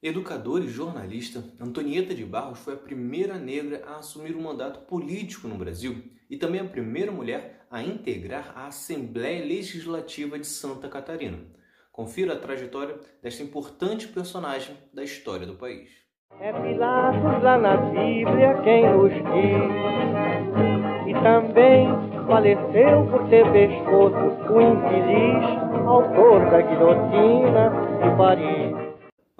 Educadora e jornalista, Antonieta de Barros foi a primeira negra a assumir um mandato político no Brasil e também a primeira mulher a integrar a Assembleia Legislativa de Santa Catarina. Confira a trajetória desta importante personagem da história do país. É Pilatos lá na Bíblia quem nos diz, e também faleceu por ter pescoço o infeliz autor da guilhotina de Paris.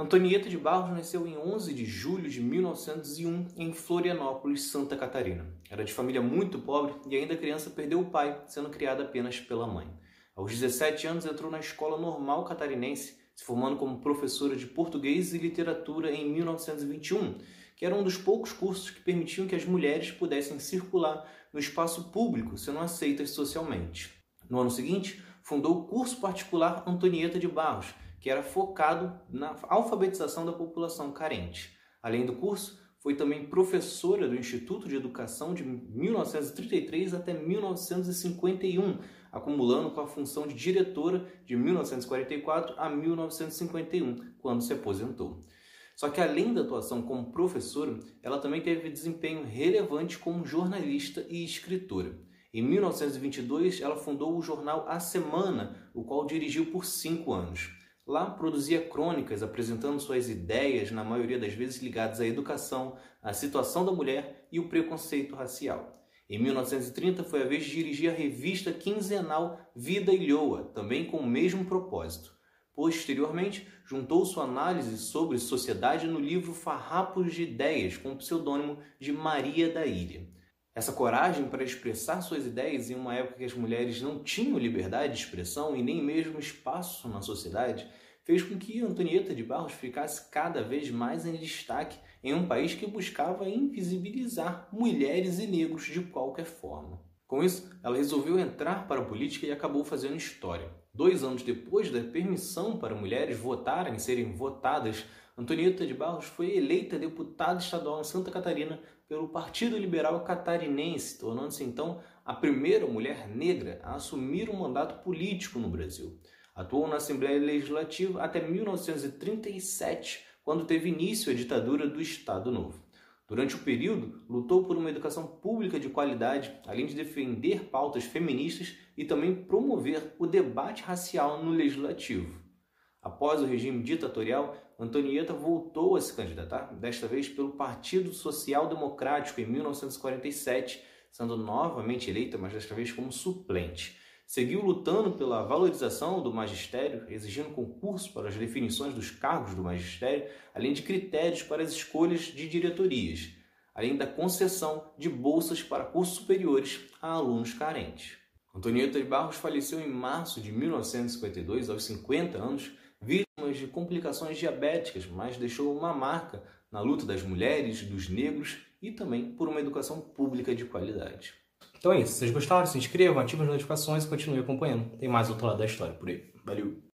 Antonieta de Barros nasceu em 11 de julho de 1901 em Florianópolis, Santa Catarina. Era de família muito pobre e ainda criança perdeu o pai, sendo criada apenas pela mãe. Aos 17 anos entrou na Escola Normal Catarinense, se formando como professora de português e literatura em 1921, que era um dos poucos cursos que permitiam que as mulheres pudessem circular no espaço público, sendo aceitas socialmente. No ano seguinte, fundou o curso particular Antonieta de Barros, que era focado na alfabetização da população carente. Além do curso, foi também professora do Instituto de Educação de 1933 até 1951, acumulando com a função de diretora de 1944 a 1951, quando se aposentou. Só que além da atuação como professora, ela também teve desempenho relevante como jornalista e escritora. Em 1922, ela fundou o jornal A Semana, o qual dirigiu por 5 anos. Lá produzia crônicas apresentando suas ideias, na maioria das vezes ligadas à educação, à situação da mulher e o preconceito racial. Em 1930 foi a vez de dirigir a revista quinzenal Vida e Ilhoa, também com o mesmo propósito. Posteriormente, juntou sua análise sobre sociedade no livro Farrapos de Ideias, com o pseudônimo de Maria da Ilha. Essa coragem para expressar suas ideias em uma época que as mulheres não tinham liberdade de expressão e nem mesmo espaço na sociedade, fez com que Antonieta de Barros ficasse cada vez mais em destaque em um país que buscava invisibilizar mulheres e negros de qualquer forma. Com isso, ela resolveu entrar para a política e acabou fazendo história. 2 anos depois da permissão para mulheres votarem e serem votadas, Antonieta de Barros foi eleita deputada estadual em Santa Catarina pelo Partido Liberal Catarinense, tornando-se então a primeira mulher negra a assumir um mandato político no Brasil. Atuou na Assembleia Legislativa até 1937, quando teve início a ditadura do Estado Novo. Durante o período, lutou por uma educação pública de qualidade, além de defender pautas feministas e também promover o debate racial no legislativo. Após o regime ditatorial, Antonieta voltou a se candidatar, desta vez pelo Partido Social Democrático em 1947, sendo novamente eleita, mas desta vez como suplente. Seguiu lutando pela valorização do magistério, exigindo concurso para as definições dos cargos do magistério, além de critérios para as escolhas de diretorias, além da concessão de bolsas para cursos superiores a alunos carentes. Antonieta de Barros faleceu em março de 1952, aos 50 anos, vítimas de complicações diabéticas, mas deixou uma marca na luta das mulheres, dos negros e também por uma educação pública de qualidade. Então é isso. Se vocês gostaram, se inscrevam, ativem as notificações e continuem acompanhando. Tem mais Outro Lado da História por aí. Valeu!